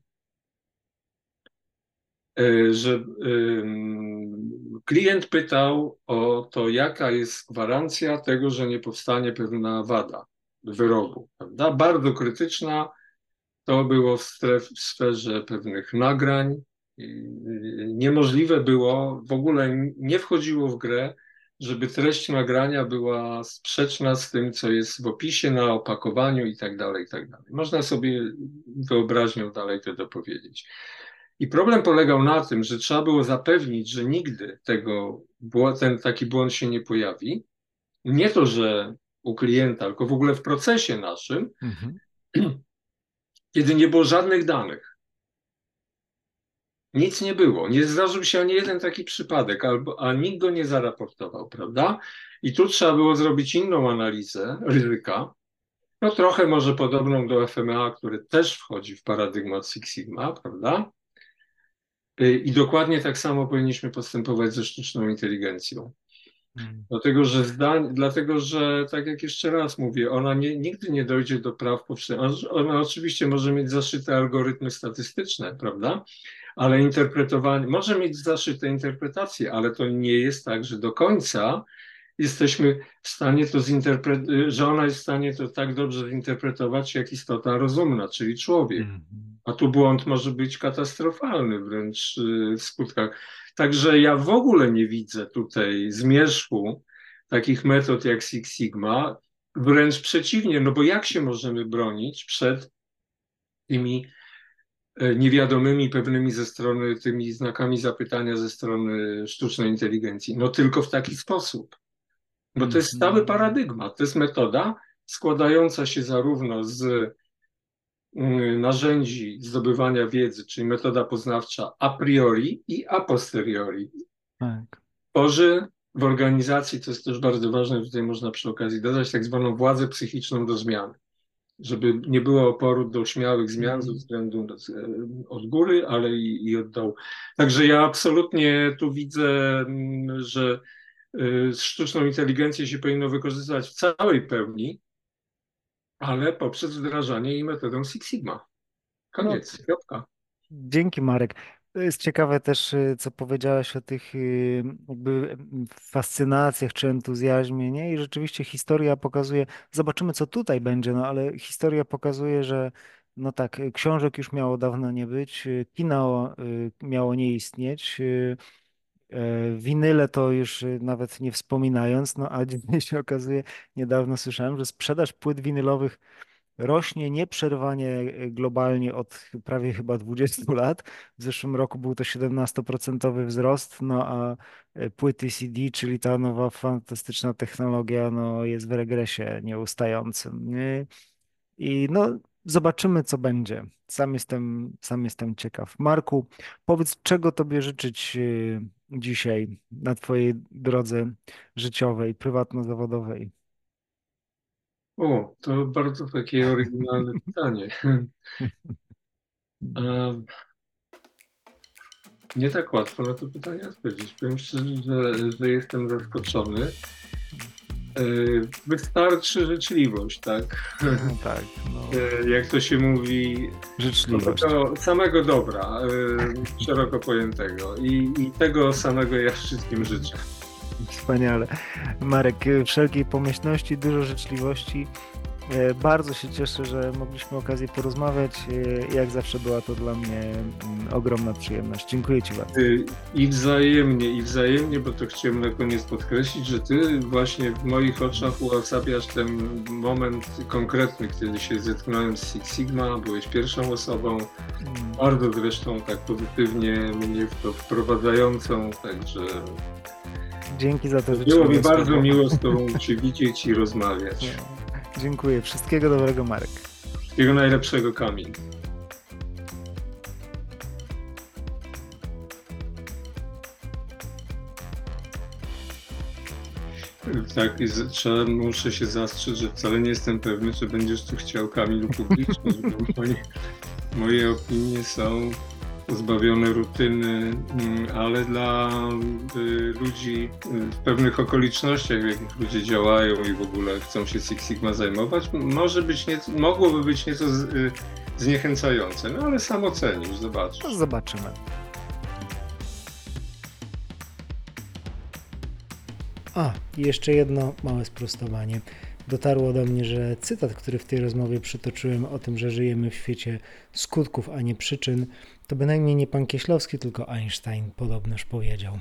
że klient pytał o to, jaka jest gwarancja tego, że nie powstanie pewna wada wyrobu, prawda? Bardzo krytyczna. To było w, stref, w sferze pewnych nagrań. Niemożliwe było, w ogóle nie wchodziło w grę, żeby treść nagrania była sprzeczna z tym, co jest w opisie, na opakowaniu i tak dalej, i tak dalej. Można sobie wyobraźnią dalej to dopowiedzieć. I problem polegał na tym, że trzeba było zapewnić, że nigdy tego, ten taki błąd się nie pojawi. Nie to, że u klienta, tylko w ogóle w procesie naszym, mhm. kiedy nie było żadnych danych. Nic nie było. Nie zdarzył się ani jeden taki przypadek, albo, a nikt go nie zaraportował, prawda? I tu trzeba było zrobić inną analizę ryzyka, no trochę może podobną do F M A, który też wchodzi w paradygmat Six Sigma, prawda? I dokładnie tak samo powinniśmy postępować ze sztuczną inteligencją. Hmm. Dlatego, że zdań, dlatego, że tak jak jeszcze raz mówię, ona nie, nigdy nie dojdzie do praw powszechnych. Ona oczywiście może mieć zaszyte algorytmy statystyczne, prawda? Ale interpretowanie, może mieć zaszyte interpretacje, ale to nie jest tak, że do końca jesteśmy w stanie to zinterpretować, że ona jest w stanie to tak dobrze zinterpretować jak istota rozumna, czyli człowiek. Hmm. A tu błąd może być katastrofalny wręcz w skutkach. Także ja w ogóle nie widzę tutaj zmierzchu takich metod jak Six Sigma, wręcz przeciwnie, no bo jak się możemy bronić przed tymi niewiadomymi, pewnymi ze strony, tymi znakami zapytania ze strony sztucznej inteligencji? No tylko w taki sposób, bo to jest stały paradygmat, to jest metoda składająca się zarówno z narzędzi zdobywania wiedzy, czyli metoda poznawcza a priori i a posteriori. Tak. Tworzy w organizacji, to jest też bardzo ważne, tutaj można przy okazji dodać, tak zwaną władzę psychiczną do zmian, żeby nie było oporu do śmiałych zmian ze względu od góry, ale i, i od dołu. Także ja absolutnie tu widzę, że sztuczną inteligencję się powinno wykorzystać w całej pełni, ale poprzez wdrażanie i metodą Six Sigma. Koniec, no, kropka. Dzięki, Marek. To jest ciekawe też, co powiedziałeś o tych jakby fascynacjach czy entuzjazmie, nie? I rzeczywiście historia pokazuje, zobaczymy, co tutaj będzie, no ale historia pokazuje, że no tak, książek już miało dawno nie być, kina miało nie istnieć, winyle to już nawet nie wspominając, no a dzisiaj się okazuje, niedawno słyszałem, że sprzedaż płyt winylowych rośnie nieprzerwanie globalnie od prawie chyba dwudziestu lat. W zeszłym roku był to siedemnastoprocentowy wzrost, no a płyty C D, czyli ta nowa fantastyczna technologia, no jest w regresie nieustającym. I no zobaczymy, co będzie. Sam jestem, sam jestem ciekaw. Marku, powiedz, czego tobie życzyć dzisiaj na twojej drodze życiowej, prywatno-zawodowej? O, to bardzo takie oryginalne pytanie. Nie tak łatwo na to pytanie odpowiedzieć. Powiem szczerze, że, że jestem zaskoczony. Wystarczy życzliwość, tak? No, tak no. Jak to się mówi, życzliwość. Do samego dobra, szeroko pojętego i, i tego samego ja wszystkim życzę. Wspaniale. Marek, wszelkiej pomyślności, dużo życzliwości. Bardzo się cieszę, że mogliśmy okazję porozmawiać. Jak zawsze była to dla mnie ogromna przyjemność. Dziękuję ci bardzo. I wzajemnie, i wzajemnie, bo to chciałem na koniec podkreślić, że ty właśnie w moich oczach uosabiasz ten moment konkretny, kiedy się zetknąłem z Six Sigma, byłeś pierwszą osobą, hmm. bardzo zresztą tak pozytywnie mnie w to wprowadzającą, także... Dzięki za to. Było mi bardzo sporo. Miło z tobą się widzieć i rozmawiać. Dziękuję. Wszystkiego dobrego, Marek. Wszystkiego najlepszego, Kamil. Tak, trzeba, muszę się zastrzec, że wcale nie jestem pewny, czy będziesz tu chciał, Kamil, upublicznić, bo moje, moje opinie są pozbawione rutyny, ale dla ludzi w pewnych okolicznościach, w jakich ludzie działają i w ogóle chcą się Six Sigma zajmować, może być nieco, mogłoby być nieco zniechęcające, no ale sam ocenisz, zobaczysz. No, zobaczymy. A, jeszcze jedno małe sprostowanie. Dotarło do mnie, że cytat, który w tej rozmowie przytoczyłem o tym, że żyjemy w świecie skutków, a nie przyczyn, to bynajmniej nie pan Kieślowski, tylko Einstein podobnoż powiedział.